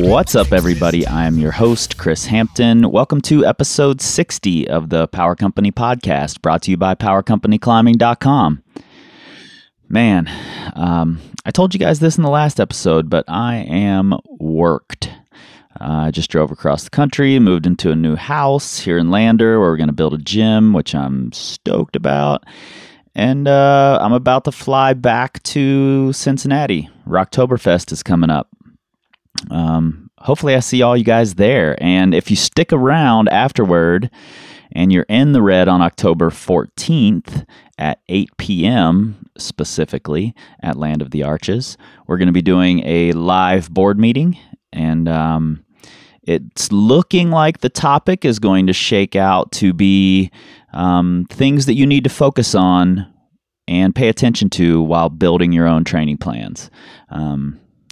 What's up, everybody? I'm your host, Chris Hampton. Welcome to episode 60 of the Power Company podcast, brought to you by powercompanyclimbing.com. Man, I told you guys this in the last episode, but I am worked. I just drove across the country, moved into a new house here in Lander, where we're going to build a gym, which I'm stoked about. And I'm about to fly back to Cincinnati. Rocktoberfest is coming up. Hopefully I see all you guys there. And if you stick around afterward and you're in the red on October 14th at 8 p.m. specifically at Land of the Arches, we're going to be doing a live board meeting. And it's looking like the topic is going to shake out to be things that you need to focus on and pay attention to while building your own training plans.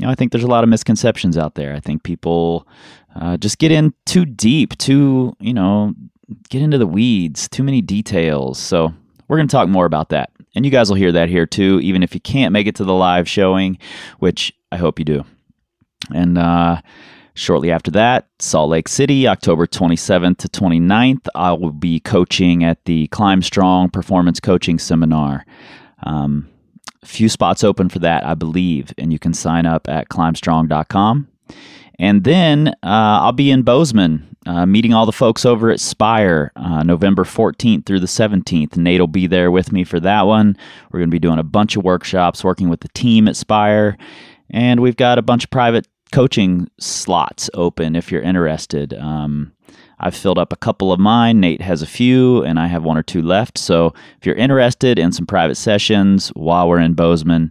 I think there's a lot of misconceptions out there. I think people just get in too deep, get into the weeds, too many details. So we're going to talk more about that. And you guys will hear that here too, even if you can't make it to the live showing, which I hope you do. And shortly after that, Salt Lake City, October 27th to 29th, I will be coaching at the Climb Strong Performance Coaching Seminar. Few spots open for that, I believe, and you can sign up at climbstrong.com. And then I'll be in Bozeman, meeting all the folks over at Spire, November 14th through the 17th. Nate will be there with me for that one. We're going to be doing a bunch of workshops, working with the team at Spire, and we've got a bunch of private coaching slots open if you're interested. I've filled up a couple of mine. Nate has a few, and I have one or two left. So if you're interested in some private sessions while we're in Bozeman,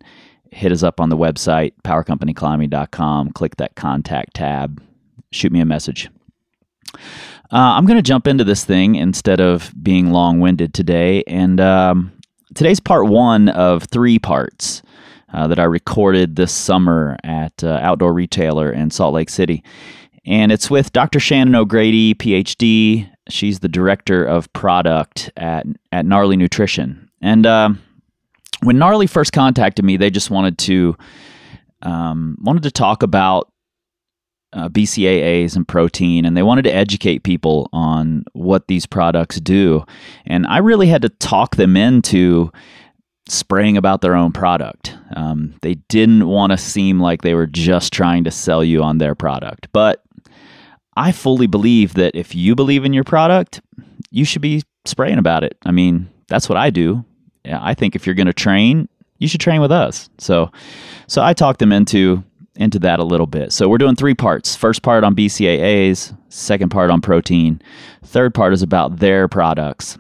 hit us up on the website, powercompanyclimbing.com. Click that contact tab. Shoot me a message. I'm going to jump into this thing instead of being long-winded today. And today's part one of three parts that I recorded this summer at Outdoor Retailer in Salt Lake City. And it's with Dr. Shannon O'Grady, PhD. She's the director of product at Gnarly Nutrition. And when Gnarly first contacted me, they just wanted to talk about BCAAs and protein, and they wanted to educate people on what these products do. And I really had to talk them into spraying about their own product. They didn't want to seem like they were just trying to sell you on their product. But I fully believe that if you believe in your product, you should be spraying about it. I mean, that's what I do. Yeah, I think if you're going to train, you should train with us. So I talked them into that a little bit. So we're doing three parts. First part on BCAAs, second part on protein, third part is about their products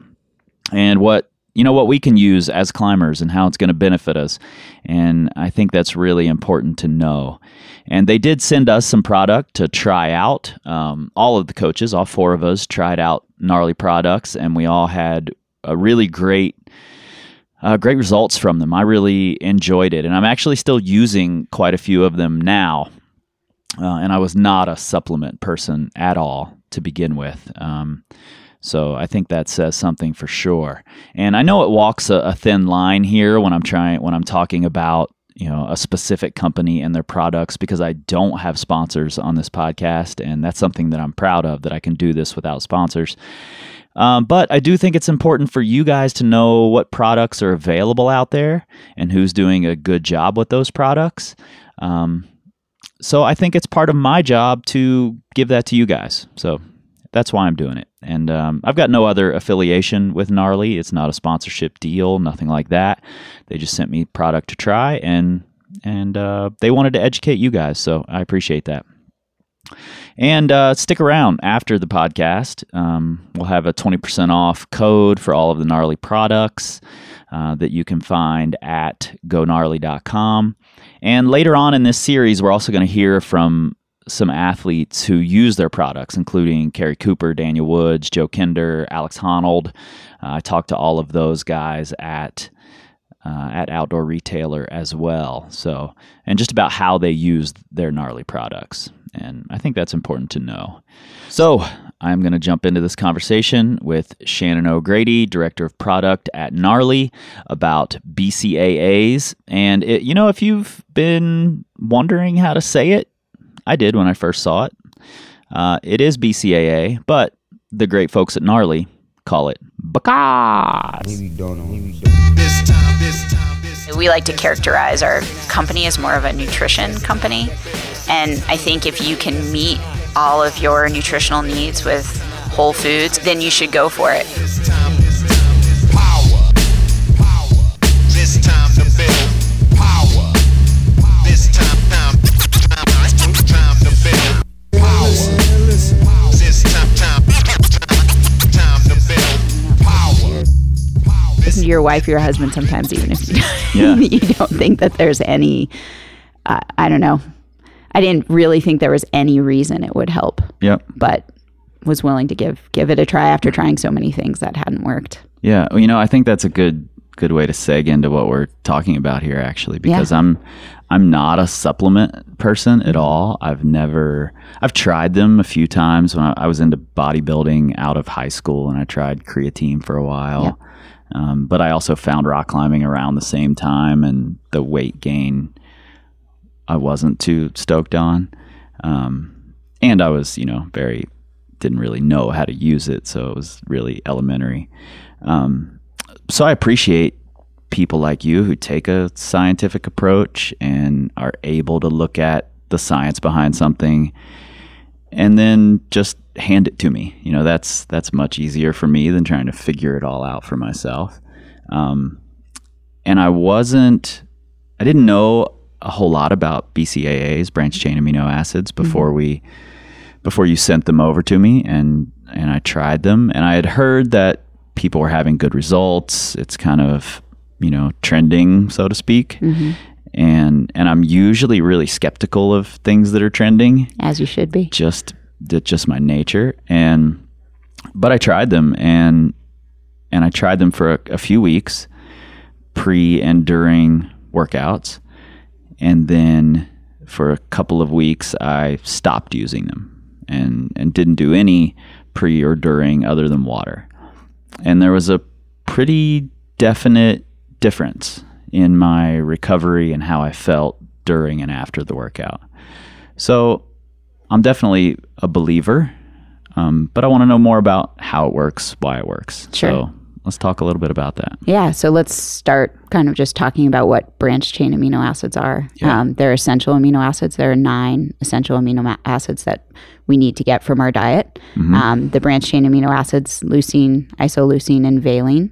and what we can use as climbers and how it's going to benefit us. And I think that's really important to know. And they did send us some product to try out. All of the coaches, all four of us, tried out Gnarly products, and we all had a really great results from them. I really enjoyed it. And I'm actually still using quite a few of them now. And I was not a supplement person at all to begin with. So I think that says something for sure. And I know it walks a thin line here when I'm talking about, a specific company and their products, because I don't have sponsors on this podcast. And that's something that I'm proud of, that I can do this without sponsors. But I do think it's important for you guys to know what products are available out there and who's doing a good job with those products. So I think it's part of my job to give that to you guys. So that's why I'm doing it. And I've got no other affiliation with Gnarly. It's not a sponsorship deal, nothing like that. They just sent me product to try, and they wanted to educate you guys, so I appreciate that. And stick around after the podcast. We'll have a 20% off code for all of the Gnarly products that you can find at gognarly.com. And later on in this series, we're also going to hear from some athletes who use their products, including Kerry Cooper, Daniel Woods, Joe Kinder, Alex Honnold. I talked to all of those guys at Outdoor Retailer as well. So, and just about how they use their Gnarly products. And I think that's important to know. So I'm going to jump into this conversation with Shannon O'Grady, Director of Product at Gnarly, about BCAAs. And, you know, if you've been wondering how to say it, I did when I first saw it. It is BCAA, but the great folks at Gnarly call it Bacas. We like to characterize our company as more of a nutrition company. And I think if you can meet all of your nutritional needs with whole foods, then you should go for it. Listen to your wife or your husband sometimes, even if you don't, you don't think that there's any, I don't know. I didn't really think there was any reason it would help. Yep. But was willing to give it a try after trying so many things that hadn't worked. Yeah. Well, you know, I think that's a good way to seg into what we're talking about here, actually, because I'm not a supplement person at all. I've tried them a few times when I was into bodybuilding out of high school, and I tried creatine for a while. Yep. But I also found rock climbing around the same time, and the weight gain I wasn't too stoked on. And I was, didn't really know how to use it. So it was really elementary. So I appreciate people like you who take a scientific approach and are able to look at the science behind something and then just hand it to me. You know, that's much easier for me than trying to figure it all out for myself. And I didn't know a whole lot about BCAAs, branched chain amino acids, before you sent them over to me, and I tried them, and I had heard that people were having good results. It's kind of, trending, so to speak. Mm-hmm. And I'm usually really skeptical of things that are trending, as you should be. Just my nature. But I tried them, and I tried them for a few weeks pre and during workouts. And then for a couple of weeks, I stopped using them and didn't do any pre or during other than water. And there was a pretty definite difference in my recovery and how I felt during and after the workout. So I'm definitely a believer, but I want to know more about how it works, why it works. Sure. So let's talk a little bit about that. Yeah. So let's start kind of just talking about what branched chain amino acids are. Yeah. They're essential amino acids. There are 9 essential amino acids that we need to get from our diet. Mm-hmm. The branched chain amino acids, leucine, isoleucine, and valine,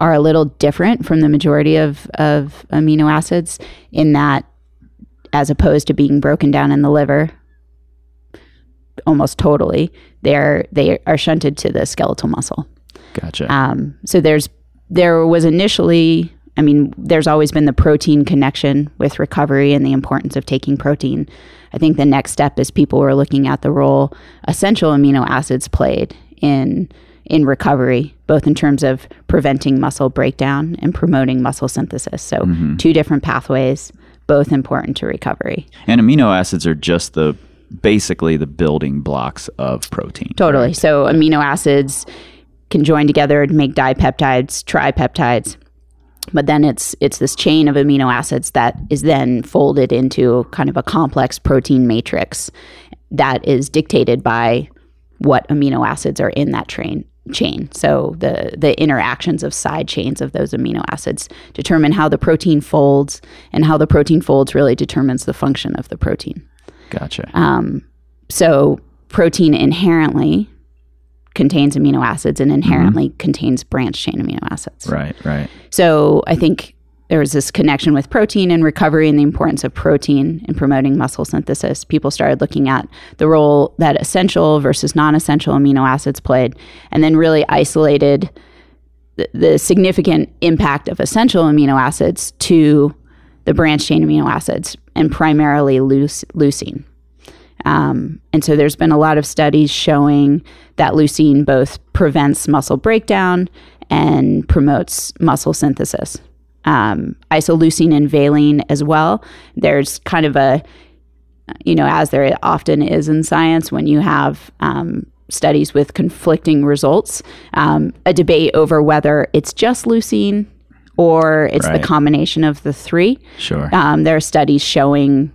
are a little different from the majority of amino acids in that, as opposed to being broken down in the liver almost totally, they are shunted to the skeletal muscle. Gotcha. So there was initially, there's always been the protein connection with recovery and the importance of taking protein. I think the next step is people were looking at the role essential amino acids played in recovery, both in terms of preventing muscle breakdown and promoting muscle synthesis. So two different pathways, both important to recovery. And amino acids are just basically the building blocks of protein. Totally. Right? So amino acids can join together to make dipeptides, tripeptides, but then it's this chain of amino acids that is then folded into kind of a complex protein matrix that is dictated by what amino acids are in that chain. So the interactions of side chains of those amino acids determine how the protein folds, and how the protein folds really determines the function of the protein. Gotcha. So protein inherently contains amino acids and inherently contains branched chain amino acids. Right. So I think there was this connection with protein and recovery and the importance of protein in promoting muscle synthesis. People started looking at the role that essential versus non-essential amino acids played, and then really isolated the significant impact of essential amino acids to the branch chain amino acids, and primarily leucine. And so there's been a lot of studies showing that leucine both prevents muscle breakdown and promotes muscle synthesis. Isoleucine and valine as well. There's kind of a, you know, as there often is in science, when you have studies with conflicting results, a debate over whether it's just leucine or it's the combination of the three. Sure. There are studies showing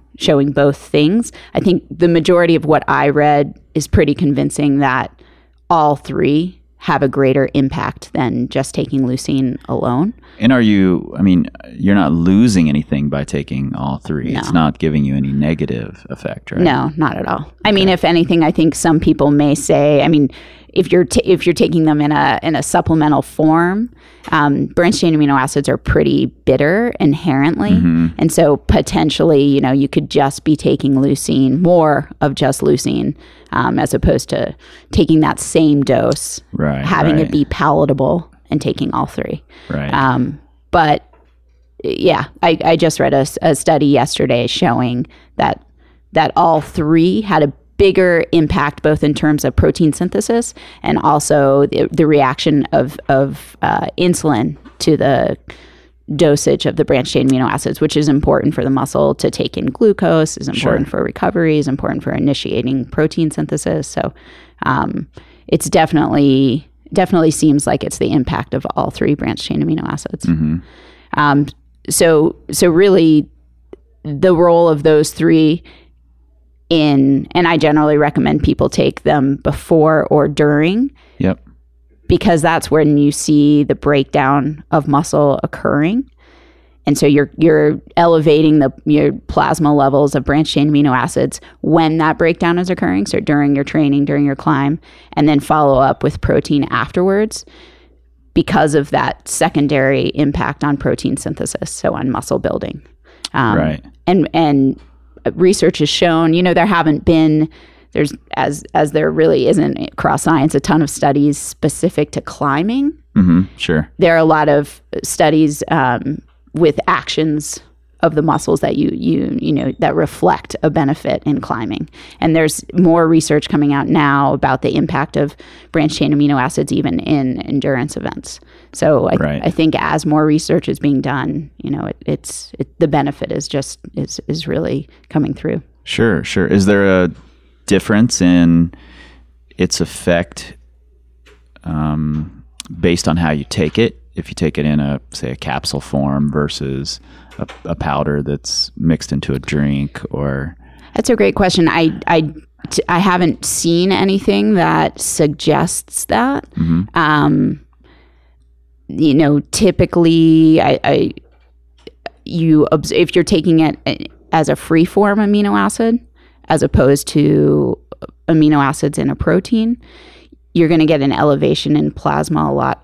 both things. I think the majority of what I read is pretty convincing that all three have a greater impact than just taking leucine alone. And are you, I mean, you're not losing anything by taking all three. No. It's not giving you any negative effect, right? No, not at all. Okay. I mean, if anything, I think some people may say, I mean, if you're taking them in a supplemental form, branch-chain amino acids are pretty bitter inherently. Mm-hmm. And so potentially, you know, you could just be taking leucine, more of just leucine, as opposed to taking that same dose, having it be palatable and taking all three. Right. But yeah, I just read a study yesterday showing that all three had a bigger impact, both in terms of protein synthesis and also the reaction of insulin to the dosage of the branched-chain amino acids, which is important for the muscle to take in glucose, is important for recovery, is important for initiating protein synthesis. So it's definitely seems like it's the impact of all three branched-chain amino acids. Mm-hmm. So really, the role of those three and I generally recommend people take them before or during. Yep. Because that's when you see the breakdown of muscle occurring. And so you're elevating your plasma levels of branched chain amino acids when that breakdown is occurring. So during your training, during your climb, and then follow up with protein afterwards because of that secondary impact on protein synthesis, so on muscle building. And research has shown, you know, there really isn't across science a ton of studies specific to climbing. Mm-hmm, sure. There are a lot of studies with actions of the muscles that you know, that reflect a benefit in climbing. And there's more research coming out now about the impact of branched chain amino acids even in endurance events. So I think as more research is being done, you know, the benefit is really coming through. Sure, sure. Is there a difference in its effect based on how you take it? If you take it in a capsule form versus a powder that's mixed into a drink, or? That's a great question. I haven't seen anything that suggests that. Mm-hmm. You know, typically, if you're taking it as a free form amino acid as opposed to amino acids in a protein, you're going to get an elevation in plasma a lot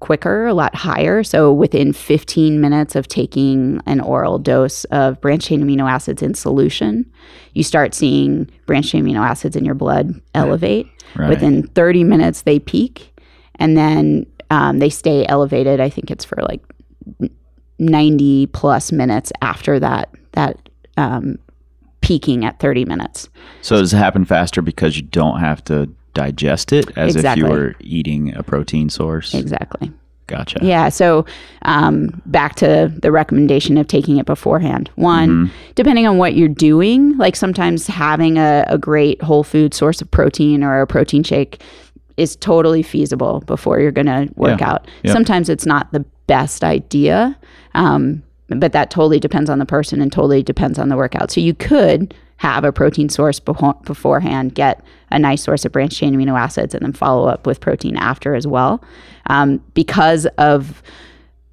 quicker, a lot higher. So within 15 minutes of taking an oral dose of branched chain amino acids in solution, you start seeing branched chain amino acids in your blood elevate. Right. Within 30 minutes, they peak, and then they stay elevated. I think it's for like 90 plus minutes after that peaking at 30 minutes. So does it happen faster because you don't have to digest it as if you were eating a protein source? Exactly. Gotcha. Yeah. So back to the recommendation of taking it beforehand. One, depending on what you're doing, like sometimes having a great whole food source of protein or a protein shake is totally feasible before you're going to work out. Yep. Sometimes it's not the best idea, but that totally depends on the person and totally depends on the workout. So you could have a protein source beforehand, get a nice source of branched chain amino acids, and then follow up with protein after as well. Because of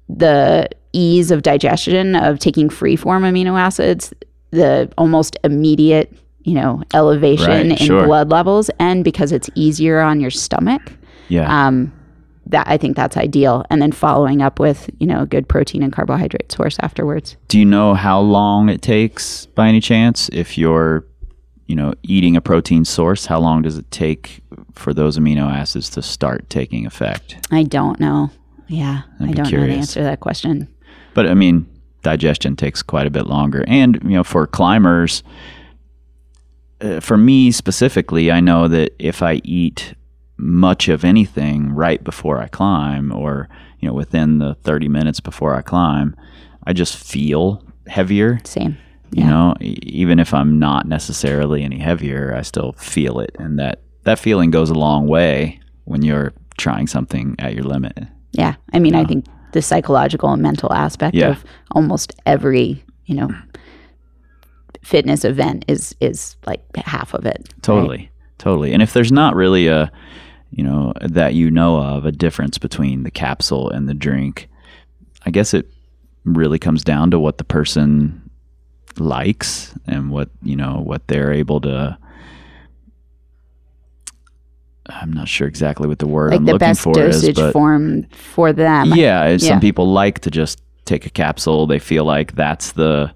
the ease of digestion of taking free form amino acids, the almost immediate, you know, elevation in blood levels, and because it's easier on your stomach, that I think that's ideal. And then following up with, you know, a good protein and carbohydrate source afterwards. Do you know how long it takes by any chance if you're, you know, eating a protein source? How long does it take for those amino acids to start taking effect? I don't know. Yeah, I don't know the answer to that question. But I mean, digestion takes quite a bit longer. And, you know, for climbers, for me specifically, I know that if I eat much of anything right before I climb, or, you know, within the 30 minutes before I climb, I just feel heavier. Same. Yeah. You know, even if I'm not necessarily any heavier, I still feel it. And that feeling goes a long way when you're trying something at your limit. Yeah. I mean, you know? I think the psychological and mental aspect of almost every, you know, fitness event is like half of it. Totally. Right? Totally. And if there's not really a, you know, that you know of, a difference between the capsule and the drink, I guess it really comes down to what the person likes and what, you know, what they're able to, I'm not sure exactly what the word I'm looking for is. Like the best dosage form for them. Yeah. Some people like to just take a capsule. They feel like that's the,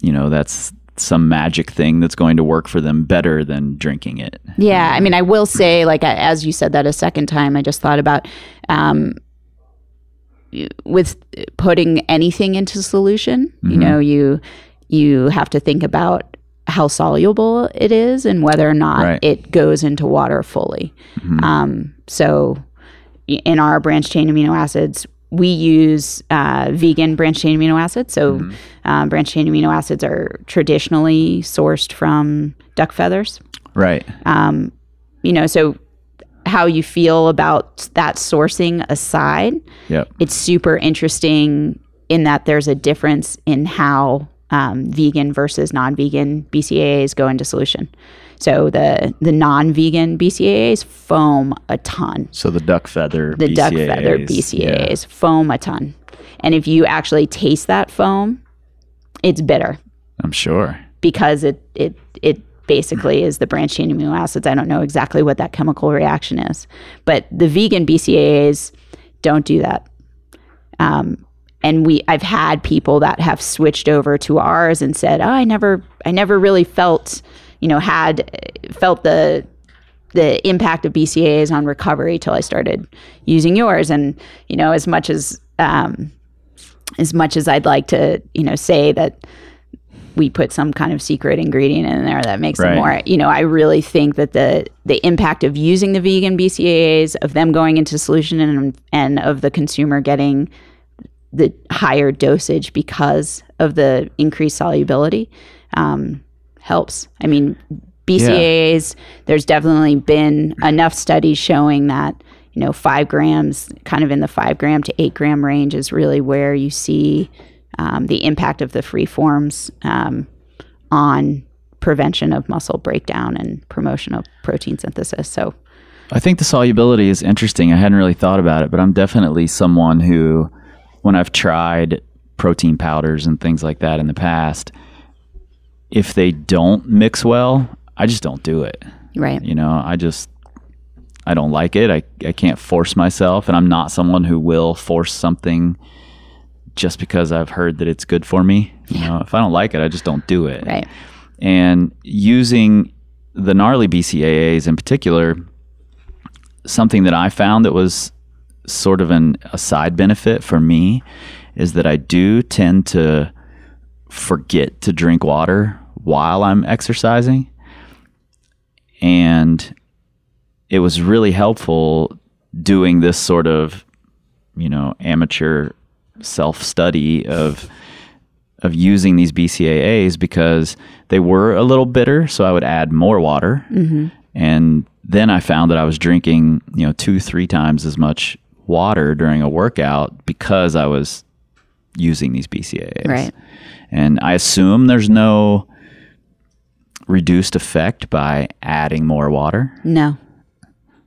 you know, that's some magic thing that's going to work for them better than drinking it. Yeah. I mean, I will say, like, as you said that a second time, I just thought about with putting anything into solution, you know, you have to think about how soluble it is and whether or not it goes into water fully. So in our branched chain amino acids, we use vegan branched chain amino acids. So branched chain amino acids are traditionally sourced from duck feathers. Right. You know, so how you feel about that sourcing aside, it's super interesting in that there's a difference in how vegan versus non-vegan BCAAs go into solution. So the non-vegan BCAAs foam a ton. So the duck feather BCAAs foam a ton. And if you actually taste that foam, it's bitter. I'm sure. Because it basically is the branched chain amino acids. I don't know exactly what that chemical reaction is. But the vegan BCAAs don't do that. And I've had people that have switched over to ours and said, "Oh, I never really felt, you know, felt the impact of BCAAs on recovery till I started using yours." And, you know, as much as I'd like to, you know, say that we put some kind of secret ingredient in there that makes it more, you know, I really think that the impact of using the vegan BCAAs, of them going into solution, and of the consumer getting the higher dosage because of the increased solubility helps. I mean, BCAAs, there's definitely been enough studies showing that, you know, 5 grams, kind of in the 5 gram to 8 gram range is really where you see the impact of the free forms on prevention of muscle breakdown and promotion of protein synthesis. So I think the solubility is interesting. I hadn't really thought about it, but I'm definitely someone who, when I've tried protein powders and things like that in the past, if they don't mix well, I just don't do it. Right. You know, I don't like it. I can't force myself, and I'm not someone who will force something just because I've heard that it's good for me. You know, if I don't like it, I just don't do it. Right. And using the Gnarly BCAAs in particular, something that I found that was sort of a side benefit for me is that I do tend to forget to drink water while I'm exercising. And it was really helpful doing this sort of, you know, amateur self-study of using these BCAAs, because they were a little bitter. So I would add more water. And then I found that I was drinking, you know, 2-3 times as much water during a workout because I was using these BCAAs. Right. And I assume there's no reduced effect by adding more water? No.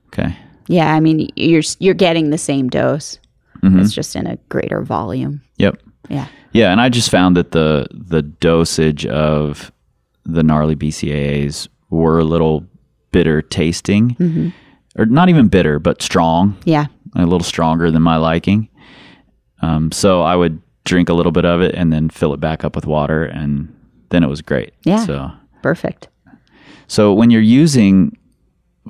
Okay. Yeah, I mean, you're getting the same dose. It's just in a greater volume. Yep. Yeah. Yeah, and I just found that the dosage of the Gnarly BCAAs were a little bitter tasting, or not even bitter, but strong. Yeah. a little stronger than my liking. So I would drink a little bit of it and then fill it back up with water, and then it was great. Yeah. So perfect. So when you're using,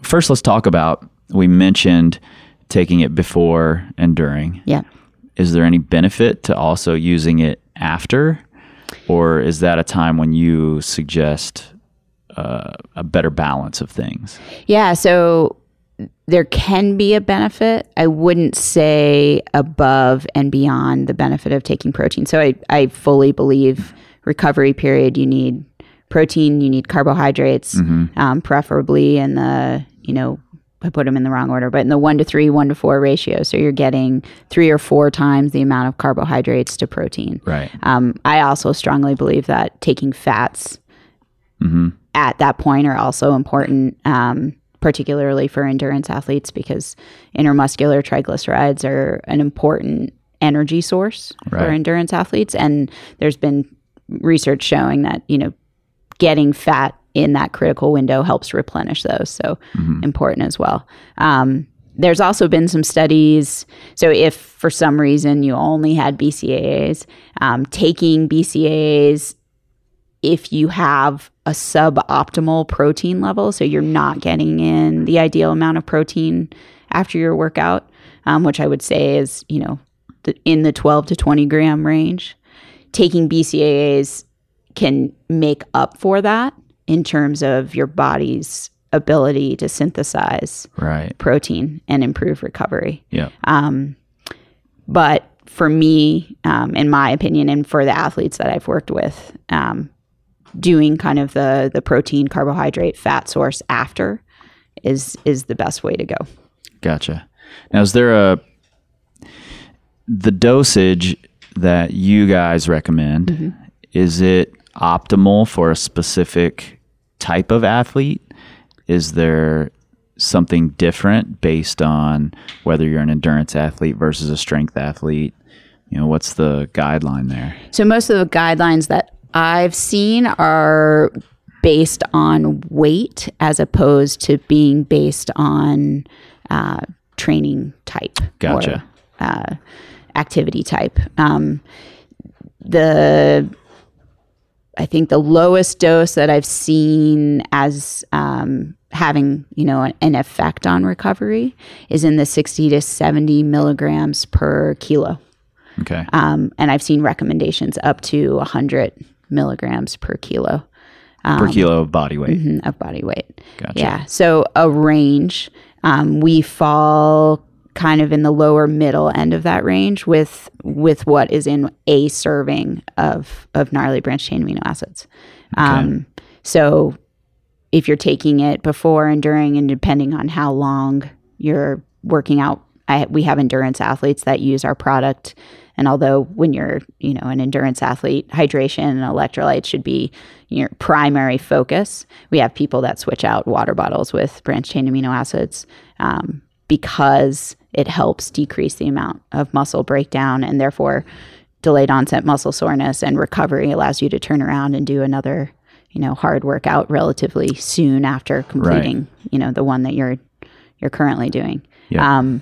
first let's talk about, we mentioned taking it before and during. Yeah. Is there any benefit to also using it after, or is that a time when you suggest a better balance of things? Yeah. So there can be a benefit. I wouldn't say above and beyond the benefit of taking protein. So I fully believe recovery period, you need protein, you need carbohydrates, preferably in the, I put them in the wrong order, but in the 1-to-3, 1-to-4 ratio. So you're getting 3 or 4 times the amount of carbohydrates to protein. Right. I also strongly believe that taking fats at that point are also important, particularly for endurance athletes, because intermuscular triglycerides are an important energy source for endurance athletes. And there's been research showing that, getting fat in that critical window helps replenish those. So important as well. There's also been some studies. So if for some reason you only had BCAAs, taking BCAAs, if you have a suboptimal protein level, so you're not getting in the ideal amount of protein after your workout, which I would say is, in the 12 to 20 gram range, taking BCAAs can make up for that in terms of your body's ability to synthesize protein and improve recovery. Yeah. But for me, in my opinion, and for the athletes that I've worked with, doing kind of the protein, carbohydrate, fat source after is the best way to go. Gotcha. Now, is there the dosage that you guys recommend, is it optimal for a specific type of athlete? Is there something different based on whether you're an endurance athlete versus a strength athlete? What's the guideline there? So most of the guidelines that I've seen are based on weight as opposed to being based on training type or activity type. I think the lowest dose that I've seen as having an effect on recovery is in the 60 to 70 milligrams per kilo. Okay. And I've seen recommendations up to 100 milligrams per kilo. Per kilo of body weight. Of body weight. Gotcha. Yeah. So a range. We fall kind of in the lower middle end of that range with what is in a serving of gnarly branched chain amino acids. So if you're taking it before and during, and depending on how long you're working out, we have endurance athletes that use our product. And although when you're, an endurance athlete, hydration and electrolytes should be your primary focus, we have people that switch out water bottles with branched chain amino acids because it helps decrease the amount of muscle breakdown, and therefore delayed onset muscle soreness and recovery allows you to turn around and do another, hard workout relatively soon after completing, the one that you're currently doing. Yeah.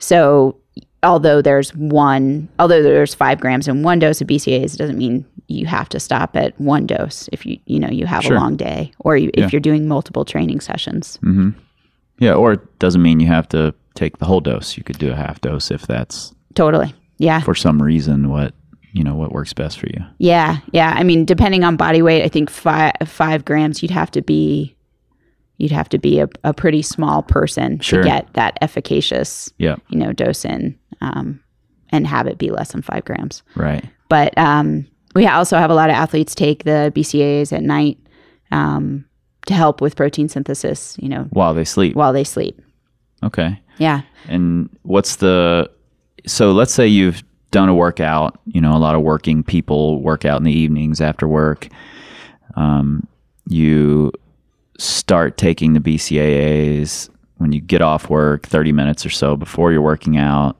So although there's 5 grams in one dose of BCAAs, it doesn't mean you have to stop at one dose if you have a long day, or if you're doing multiple training sessions. Yeah, or it doesn't mean you have to take the whole dose. You could do a half dose if that's for some reason what works best for you. Yeah, yeah. I mean, depending on body weight, I think 5 grams you'd have to be a pretty small person to get that efficacious dose in, and have it be less than 5 grams. Right. But we also have a lot of athletes take the BCAAs at night to help with protein synthesis, while they sleep. Okay. Yeah. And so let's say you've done a workout, a lot of working people work out in the evenings after work. You start taking the BCAAs when you get off work, 30 minutes or so before you're working out,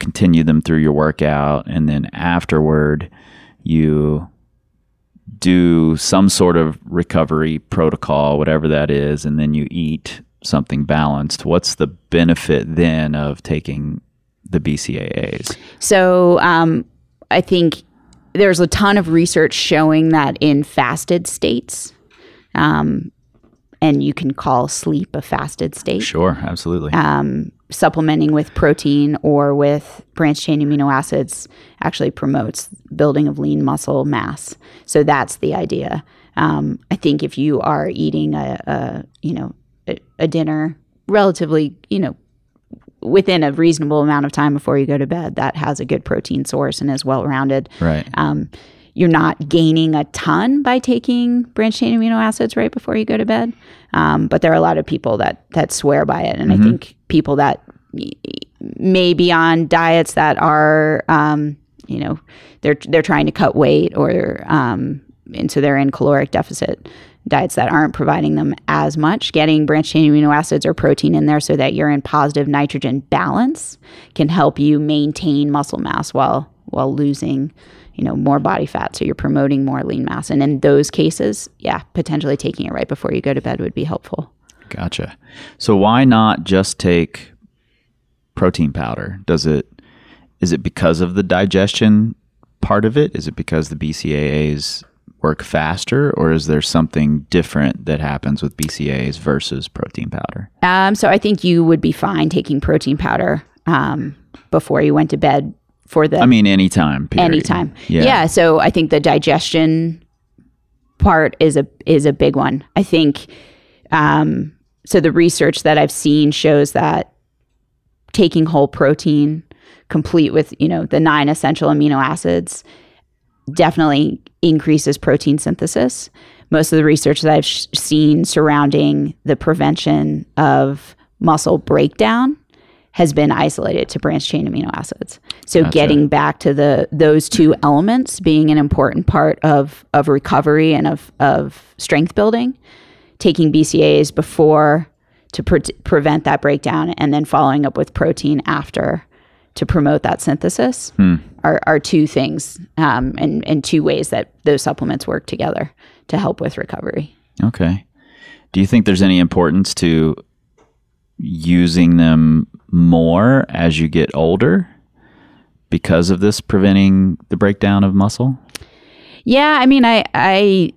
continue them through your workout, and then afterward you do some sort of recovery protocol, whatever that is, and then you eat something balanced, what's the benefit then of taking the BCAAs? So I think there's a ton of research showing that in fasted states, and you can call sleep a fasted state. Sure, absolutely. Supplementing with protein or with branched-chain amino acids actually promotes building of lean muscle mass. So that's the idea. I think if you are eating a dinner relatively, within a reasonable amount of time before you go to bed, that has a good protein source and is well-rounded. Right. You're not gaining a ton by taking branched-chain amino acids right before you go to bed. But there are a lot of people that swear by it. And I think people that may be on diets that are, they're trying to cut weight or and so they're in caloric deficit diets that aren't providing them as much. Getting branched-chain amino acids or protein in there so that you're in positive nitrogen balance can help you maintain muscle mass while losing more body fat. So you're promoting more lean mass. And in those cases, potentially taking it right before you go to bed would be helpful. Gotcha. So why not just take protein powder? Is it because of the digestion part of it? Is it because the BCAAs work faster, or is there something different that happens with BCAAs versus protein powder? So I think you would be fine taking protein powder before you went to bed. Anytime. Period. Anytime. Yeah. So I think the digestion part is a big one. I think so the research that I've seen shows that taking whole protein, complete with the 9 essential amino acids, definitely increases protein synthesis. Most of the research that I've seen surrounding the prevention of muscle breakdown has been isolated to branched-chain amino acids. So Gotcha. Getting back to those two elements being an important part of recovery and of strength building, taking BCAAs before to prevent that breakdown and then following up with protein after to promote that synthesis are two things and two ways that those supplements work together to help with recovery. Okay. Do you think there's any importance to using them more as you get older because of this preventing the breakdown of muscle? Yeah, I mean, I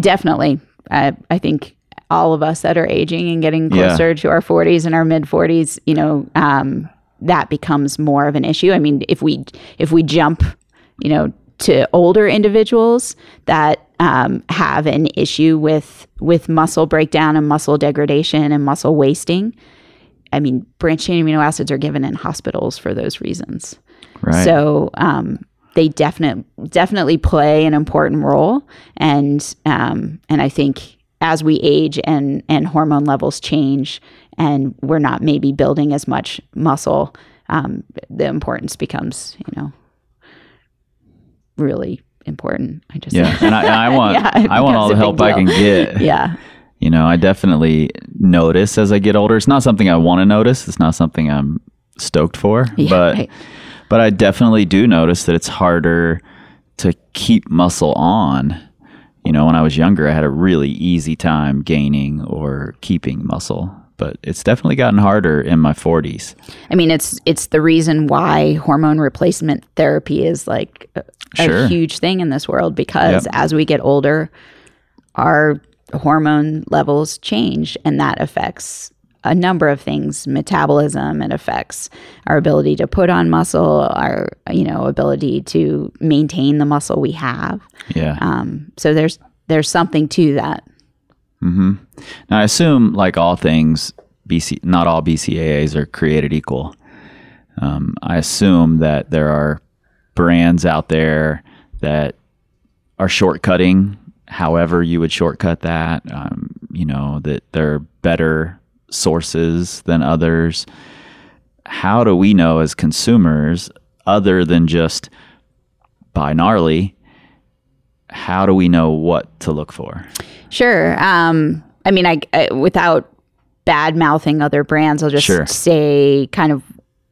definitely, I think all of us that are aging and getting closer to our 40s and our mid 40s, that becomes more of an issue. I mean, if we jump, to older individuals that have an issue with muscle breakdown and muscle degradation and muscle wasting, I mean, branched-chain amino acids are given in hospitals for those reasons. Right. So they definitely play an important role. And I think as we age and hormone levels change and we're not maybe building as much muscle, the importance becomes, really important. I want all the help I can get. Yeah. I definitely notice as I get older. It's not something I want to notice. It's not something I'm stoked for, but I definitely do notice that it's harder to keep muscle on. When I was younger, I had a really easy time gaining or keeping muscle, but it's definitely gotten harder in my 40s. I mean, it's the reason why hormone replacement therapy is like a huge thing in this world, because as we get older, our hormone levels change, and that affects a number of things. Metabolism, it affects our ability to put on muscle, our ability to maintain the muscle we have. So there's something to that. Now I assume, like all things, not all BCAAs are created equal. I assume that there are brands out there that are shortcutting however you would shortcut that, that there are better sources than others. How do we know as consumers, other than just buy Gnarly, how do we know what to look for? Sure. I mean, I without bad-mouthing other brands, I'll just say kind of,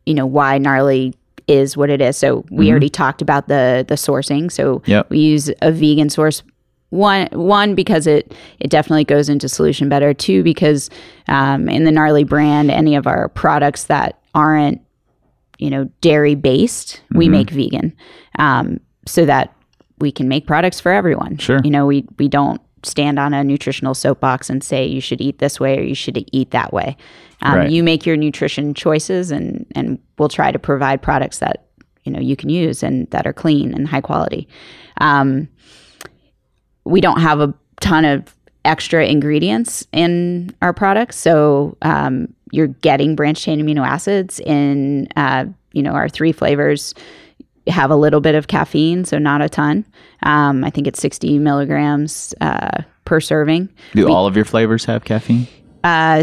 why Gnarly is what it is. So we already talked about the sourcing. So we use a vegan source One, because it definitely goes into solution better. Two, because in the Gnarly brand, any of our products that aren't, dairy based, we make vegan, so that we can make products for everyone. Sure. We don't stand on a nutritional soapbox and say you should eat this way or you should eat that way. Right. You make your nutrition choices, and we'll try to provide products that you can use and that are clean and high quality. We don't have a ton of extra ingredients in our products, so you're getting branched-chain amino acids in our three flavors. Have a little bit of caffeine, so not a ton. I think it's 60 milligrams per serving. Do all of your flavors have caffeine?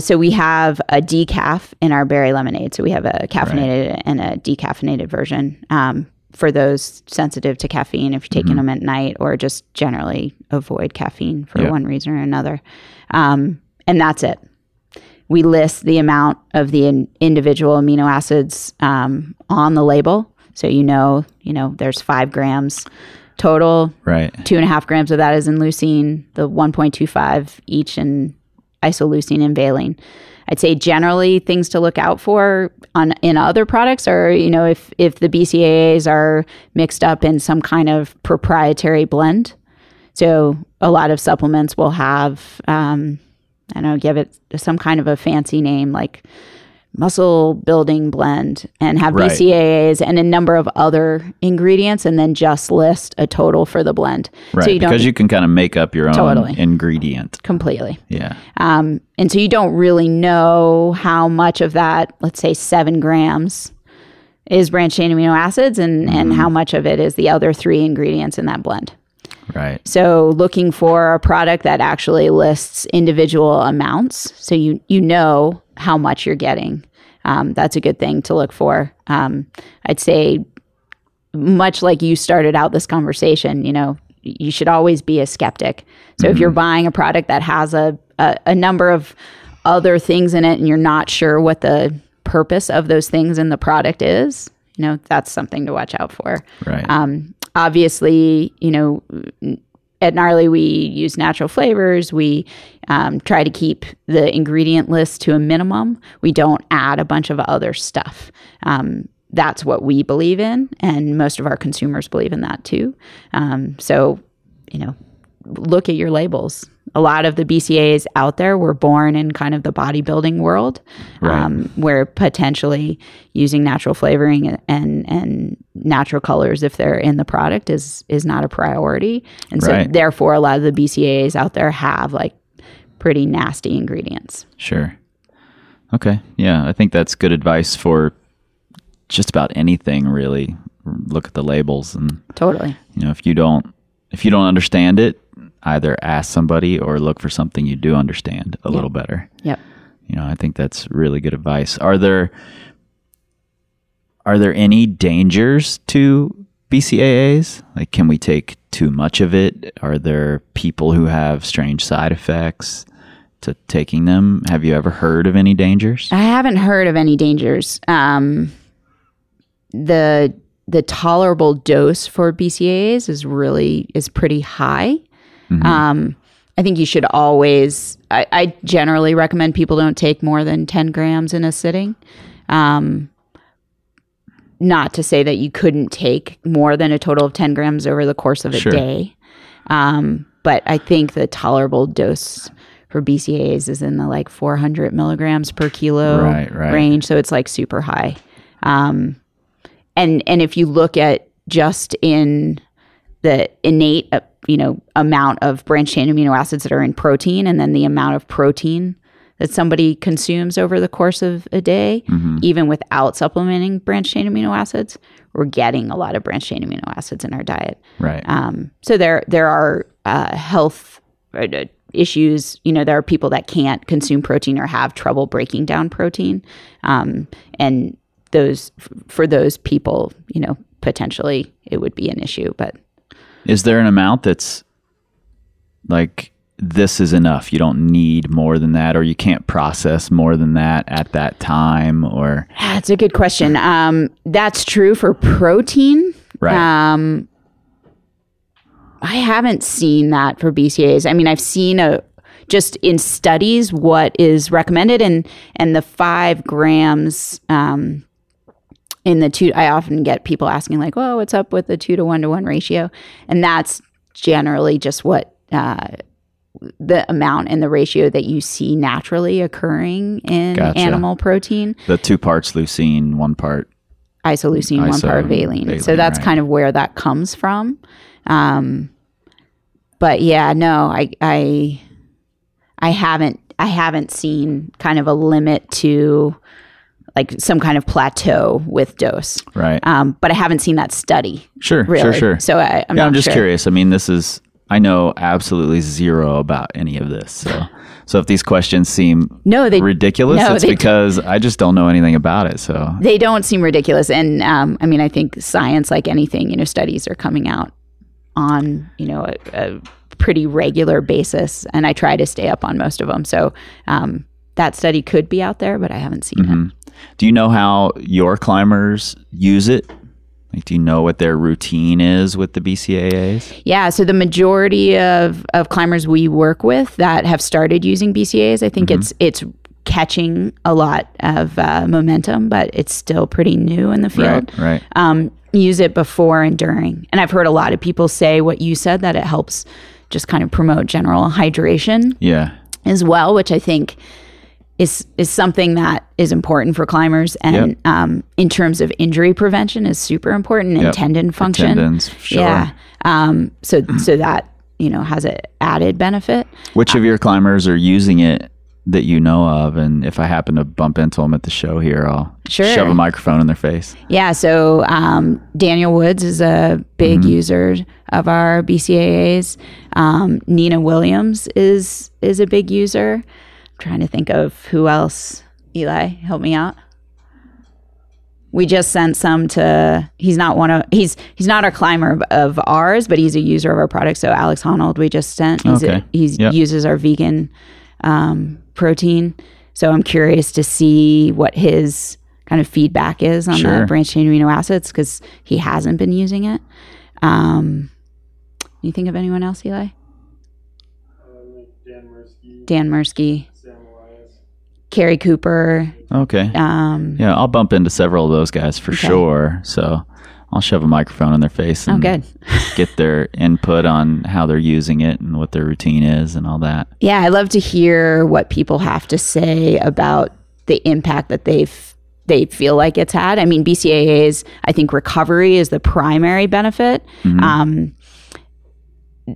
So we have a decaf in our berry lemonade. So we have a caffeinated and a decaffeinated version for those sensitive to caffeine, if you're taking them at night, or just generally avoid caffeine for one reason or another. And that's it. We list the amount of the individual amino acids on the label. So there's 5 grams total. Right. 2.5 grams of that is in leucine, the 1.25 each in isoleucine and valine. I'd say generally things to look out for in other products are, if the BCAAs are mixed up in some kind of proprietary blend. So a lot of supplements will have, give it some kind of a fancy name like muscle building blend, and have BCAAs and a number of other ingredients, and then just list a total for the blend. Right, so because you can kind of make up your own ingredient. Completely. Yeah. And so you don't really know how much of that, let's say 7 grams, is branched-chain amino acids and how much of it is the other three ingredients in that blend. Right. So looking for a product that actually lists individual amounts, so you know how much you're getting. That's a good thing to look for. I'd say, much like you started out this conversation, you should always be a skeptic. So if you're buying a product that has a number of other things in it and you're not sure what the purpose of those things in the product is, that's something to watch out for. Right. Obviously, at Gnarly, we use natural flavors. We try to keep the ingredient list to a minimum. We don't add a bunch of other stuff. That's what we believe in, and most of our consumers believe in that too. So, look at your labels. A lot of the BCAAs out there were born in kind of the bodybuilding world, right, where potentially using natural flavoring and natural colors, if they're in the product, is not a priority. And so therefore, a lot of the BCAAs out there have like pretty nasty ingredients. Sure. Okay. Yeah. I think that's good advice for just about anything, really. Look at the labels and totally, if you don't understand it, either ask somebody or look for something you do understand a little better. Yep. I think that's really good advice. Are there any dangers to BCAAs? Like, can we take too much of it? Are there people who have strange side effects to taking them? Have you ever heard of any dangers? I haven't heard of any dangers. The tolerable dose for BCAAs is pretty high. Mm-hmm. I think you should always, I generally recommend people don't take more than 10 grams in a sitting. Not to say that you couldn't take more than a total of 10 grams over the course of a day. But I think the tolerable dose for BCAAs is in the 400 milligrams per kilo range. So it's super high. And if you look at just in the innate amount of branched-chain amino acids that are in protein, and then the amount of protein that somebody consumes over the course of a day, even without supplementing branched-chain amino acids, we're getting a lot of branched-chain amino acids in our diet. Right. So there are health issues. There are people that can't consume protein or have trouble breaking down protein, and those for those people, potentially it would be an issue, but. Is there an amount that's this is enough? You don't need more than that, or you can't process more than that at that time, or? That's a good question. That's true for protein. Right. I haven't seen that for BCAAs. I mean, I've seen just in studies what is recommended, and the 5 grams in the two. I often get people asking like, "Well, what's up with the 2 to 1 ratio?" And that's generally just what the amount and the ratio that you see naturally occurring in animal protein. The 2 parts leucine, 1 part isoleucine, 1 part valine. So that's right. Kind of where that comes from. But yeah, no, I haven't seen kind of a limit to like some kind of plateau with dose. Right. But I haven't seen that study. Sure. Really. Sure. So I'm just curious. I mean, I know absolutely zero about any of this. So if these questions seem ridiculous, it's because I just don't know anything about it. So they don't seem ridiculous. And I mean, I think science, like anything, studies are coming out on, a pretty regular basis. And I try to stay up on most of them. So that study could be out there, but I haven't seen it. Do you know how your climbers use it? Like, do you know what their routine is with the BCAAs? Yeah, so the majority of climbers we work with that have started using BCAAs, I think it's catching a lot of momentum, but it's still pretty new in the field. Right. Use it before and during. And I've heard a lot of people say what you said, that it helps just kind of promote general hydration as well, which I think is something that is important for climbers, and in terms of injury prevention is super important, and tendon function. Tendons, sure. Yeah. So that, has an added benefit. Which of your climbers are using it that you know of? And if I happen to bump into them at the show here, I'll shove a microphone in their face. Yeah. So Daniel Woods is a big user of our BCAAs. Nina Williams is a big user. Trying to think of who else. Eli, help me out. We just sent some to. He's not a climber of ours, but he's a user of our product. So Alex Honnold, we just sent. He uses our vegan protein. So I'm curious to see what his kind of feedback is on the branched chain amino acids, because he hasn't been using it. You think of anyone else, Eli? Dan Mirsky, Kerry Cooper. Okay. I'll bump into several of those guys for sure. So I'll shove a microphone in their face and get their input on how they're using it and what their routine is and all that. Yeah, I love to hear what people have to say about the impact that they feel like it's had. I mean, BCAAs, I think recovery is the primary benefit.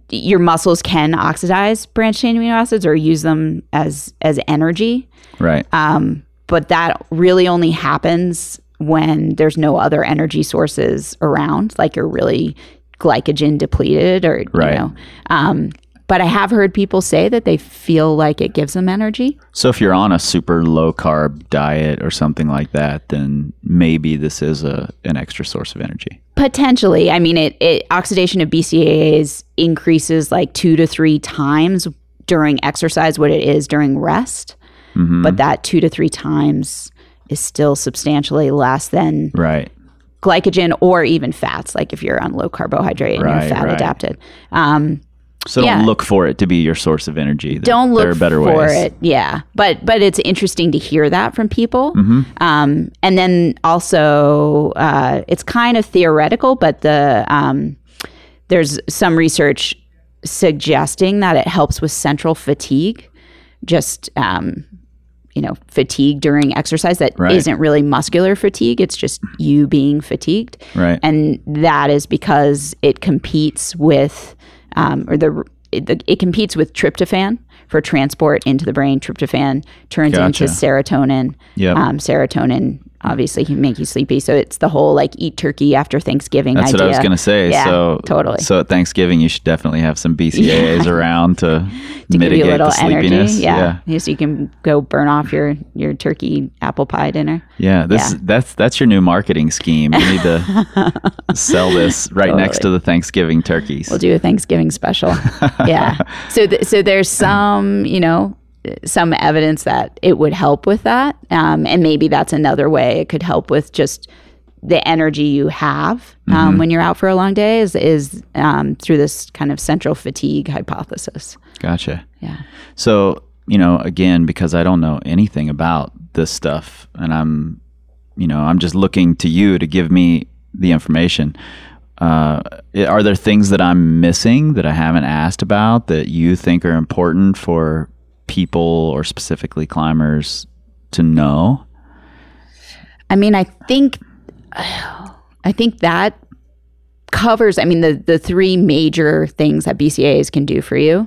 Your muscles can oxidize branched chain amino acids or use them as energy. Right. But that really only happens when there's no other energy sources around, like you're really glycogen depleted or, but I have heard people say that they feel like it gives them energy. So if you're on a super low carb diet or something like that, then maybe this is an extra source of energy. Potentially. I mean, it oxidation of BCAAs increases like 2 to 3 times during exercise what it is during rest. But that 2 to 3 times is still substantially less than glycogen or even fats, like if you're on low carbohydrate and you're fat adapted. So don't look for it to be your source of energy. Don't look for it. Yeah. But it's interesting to hear that from people. And then also, it's kind of theoretical, but there's some research suggesting that it helps with central fatigue, just, fatigue during exercise that isn't really muscular fatigue. It's just you being fatigued. Right. And that is because it competes with... it competes with tryptophan for transport into the brain. Tryptophan turns into serotonin. Serotonin obviously can make you sleepy. So it's the whole like eat turkey after Thanksgiving idea. That's what I was going to say. Yeah, totally. So at Thanksgiving, you should definitely have some BCAAs around to mitigate give you a little sleepiness. Energy. Yeah. So you can go burn off your turkey apple pie dinner. Yeah. That's your new marketing scheme. You need to sell this next to the Thanksgiving turkeys. We'll do a Thanksgiving special. Yeah. So there's some, some evidence that it would help with that. And maybe that's another way it could help with just the energy you have when you're out for a long day is through this kind of central fatigue hypothesis. Gotcha. Yeah. So, you know, again, because I don't know anything about this stuff and I'm just looking to you to give me the information. Are there things that I'm missing that I haven't asked about that you think are important for people or specifically climbers to know? I mean, I think that covers, I mean, the three major things that BCAAs can do for you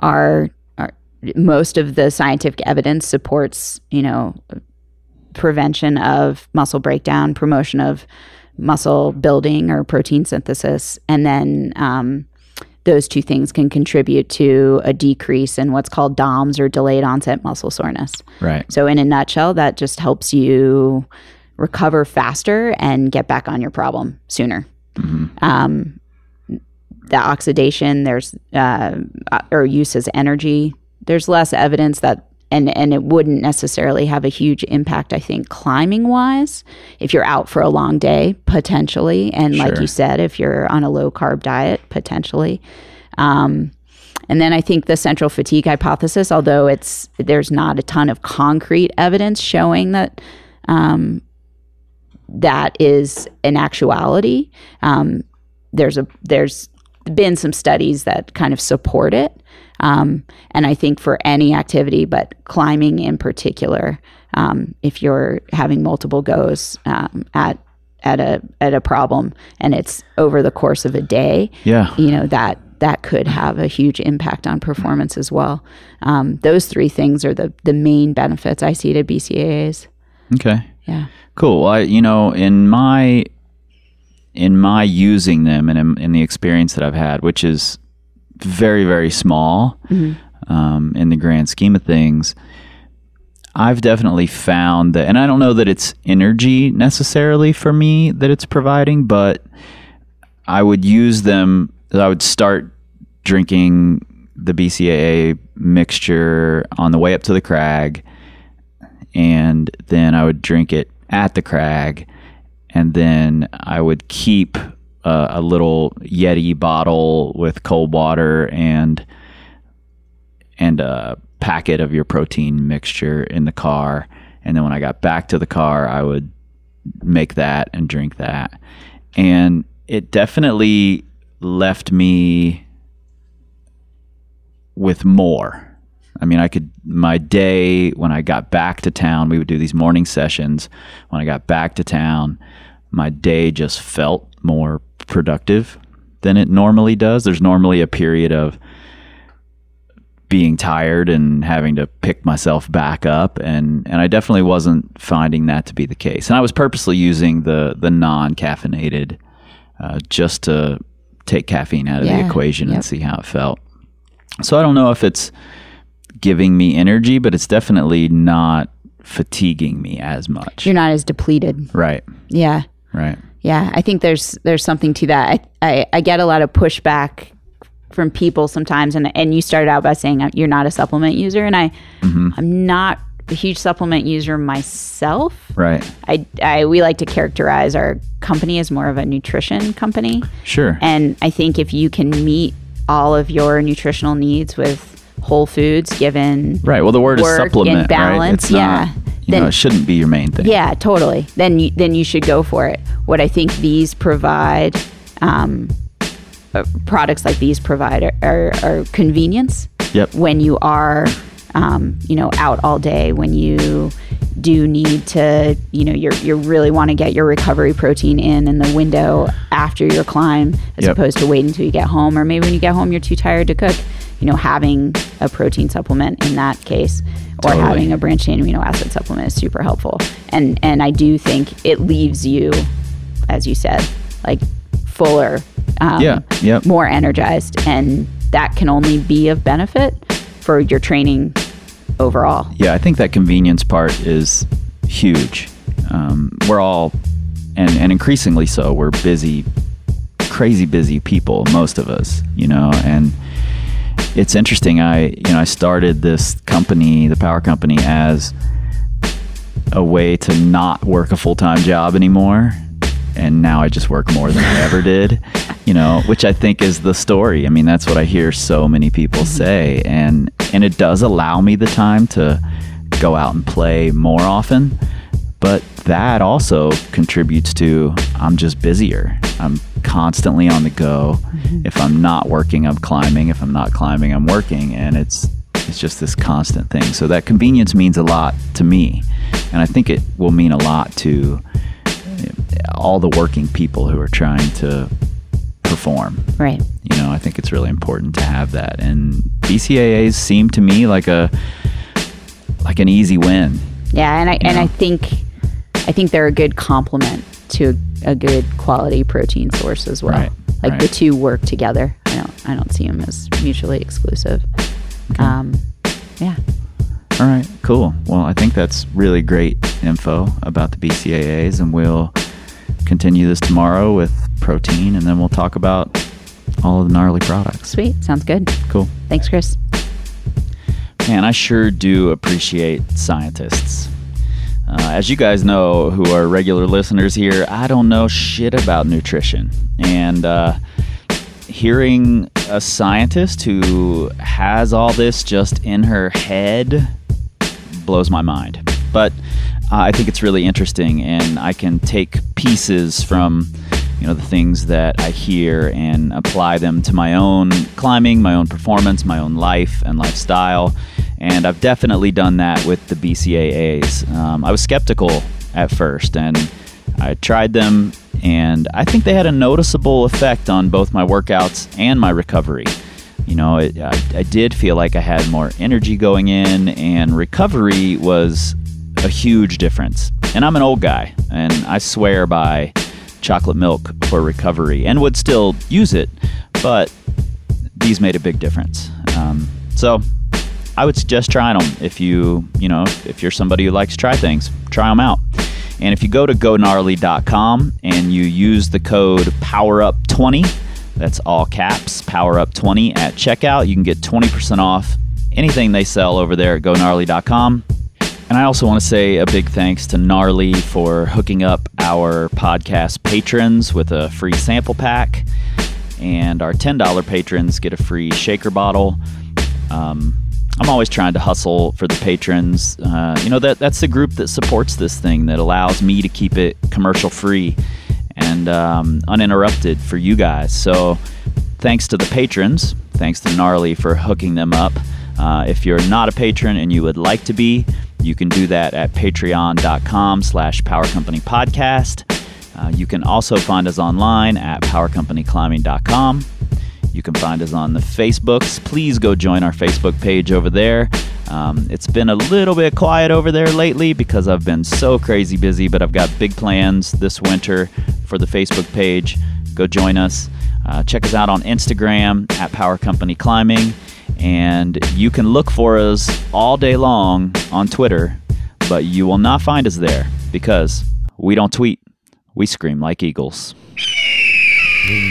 are most of the scientific evidence supports, you know, prevention of muscle breakdown, promotion of muscle building or protein synthesis. And then those two things can contribute to a decrease in what's called DOMS or delayed onset muscle soreness. Right. So in a nutshell, that just helps you recover faster and get back on your problem sooner. The oxidation, there's or use as energy. There's less evidence that, and it wouldn't necessarily have a huge impact, I think, climbing wise, if you're out for a long day, potentially. And like you said, if you're on a low carb diet, potentially. And then I think the central fatigue hypothesis, although there's not a ton of concrete evidence showing that that is an actuality. There's been some studies that kind of support it. And I think for any activity, but climbing in particular, if you're having multiple goes at a problem and it's over the course of a day, you know, that could have a huge impact on performance as well. Those three things are the main benefits I see to BCAAs. Okay. Yeah. Cool. Well, in my using them and in the experience that I've had, which is very, very small in the grand scheme of things, I've definitely found that, and I don't know that it's energy necessarily for me that it's providing, but I would use them. I would start drinking the BCAA mixture on the way up to the crag, and then I would drink it at the crag, and then I would keep a little Yeti bottle with cold water and a packet of your protein mixture in the car, and then when I got back to the car, I would make that and drink that. And it definitely left me with more. I mean, my day when I got back to town, we would do these morning sessions. When I got back to town, my day just felt more productive than it normally does. There's normally a period of being tired and having to pick myself back up. And I definitely wasn't finding that to be the case. And I was purposely using the non-caffeinated just to take caffeine out of the equation and see how it felt. So I don't know if it's giving me energy, but it's definitely not fatiguing me as much. You're not as depleted. Right. Yeah. Right. Yeah. I think there's something to that. I get a lot of pushback from people sometimes. And you started out by saying you're not a supplement user. And I'm not a huge supplement user myself. Right. We like to characterize our company as more of a nutrition company. Sure. And I think if you can meet all of your nutritional needs with whole foods, given right. Well, the word is supplement, and balance, right? It shouldn't be your main thing. Yeah, totally. Then you should go for it. What I think these provide, products like these provide are convenience. Yep. When you are, out all day, when you do need to, you really want to get your recovery protein in the window after your climb, as opposed to waiting until you get home, or maybe when you get home you're too tired to cook. Having a protein supplement in that case, or having a branched chain amino acid supplement is super helpful. And I do think it leaves you, as you said, like fuller, more energized. And that can only be of benefit for your training overall. Yeah, I think that convenience part is huge. We're all, and increasingly so, we're busy, crazy busy people, most of us, and it's interesting. I started this company, the Power Company, as a way to not work a full-time job anymore and now I just work more than I ever did, you know, which I think is the story. I mean, that's what I hear so many people say, and it does allow me the time to go out and play more often, but that also contributes to I'm just busier. I'm constantly on the go. Mm-hmm. If I'm not working, I'm climbing. If I'm not climbing, I'm working, and it's just this constant thing. So that convenience means a lot to me, and I think it will mean a lot to all the working people who are trying to perform. Right. You know, I think it's really important to have that. And BCAAs seem to me like an easy win. Yeah, I think they're a good complement to a good quality protein source as well. Right, like the two work together. I don't see them as mutually exclusive. Okay. Yeah. All right, cool. Well, I think that's really great info about the BCAAs, and we'll continue this tomorrow with protein, and then we'll talk about all of the gnarly products. Sweet. Sounds good. Cool. Thanks, Chris. Man, I sure do appreciate scientists. As you guys know, who are regular listeners here, I don't know shit about nutrition. And hearing a scientist who has all this just in her head blows my mind. But I think it's really interesting, and I can take pieces from, you know, the things that I hear and apply them to my own climbing, my own performance, my own life and lifestyle. And I've definitely done that with the BCAAs. I was skeptical at first, and I tried them, and I think they had a noticeable effect on both my workouts and my recovery. You know, I did feel like I had more energy going in, and recovery was a huge difference. And I'm an old guy, and I swear by chocolate milk for recovery and would still use it, but these made a big difference. So I would suggest trying them if if you're somebody who likes to try things, try them out. And if you go to gognarly.com and you use the code POWERUP20, that's all caps, POWERUP20 at checkout, you can get 20% off anything they sell over there at gognarly.com. And I also want to say a big thanks to Gnarly for hooking up our podcast patrons with a free sample pack. And our $10 patrons get a free shaker bottle. I'm always trying to hustle for the patrons. That's the group that supports this thing, that allows me to keep it commercial-free and uninterrupted for you guys. So thanks to the patrons. Thanks to Gnarly for hooking them up. If you're not a patron and you would like to be, you can do that at patreon.com/powercompanypodcast. You can also find us online at powercompanyclimbing.com. You can find us on the Facebooks. Please go join our Facebook page over there. It's been a little bit quiet over there lately because I've been so crazy busy, but I've got big plans this winter for the Facebook page. Go join us. Check us out on Instagram at Power Company Climbing. And you can look for us all day long on Twitter, but you will not find us there because we don't tweet. We scream like eagles. This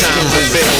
time.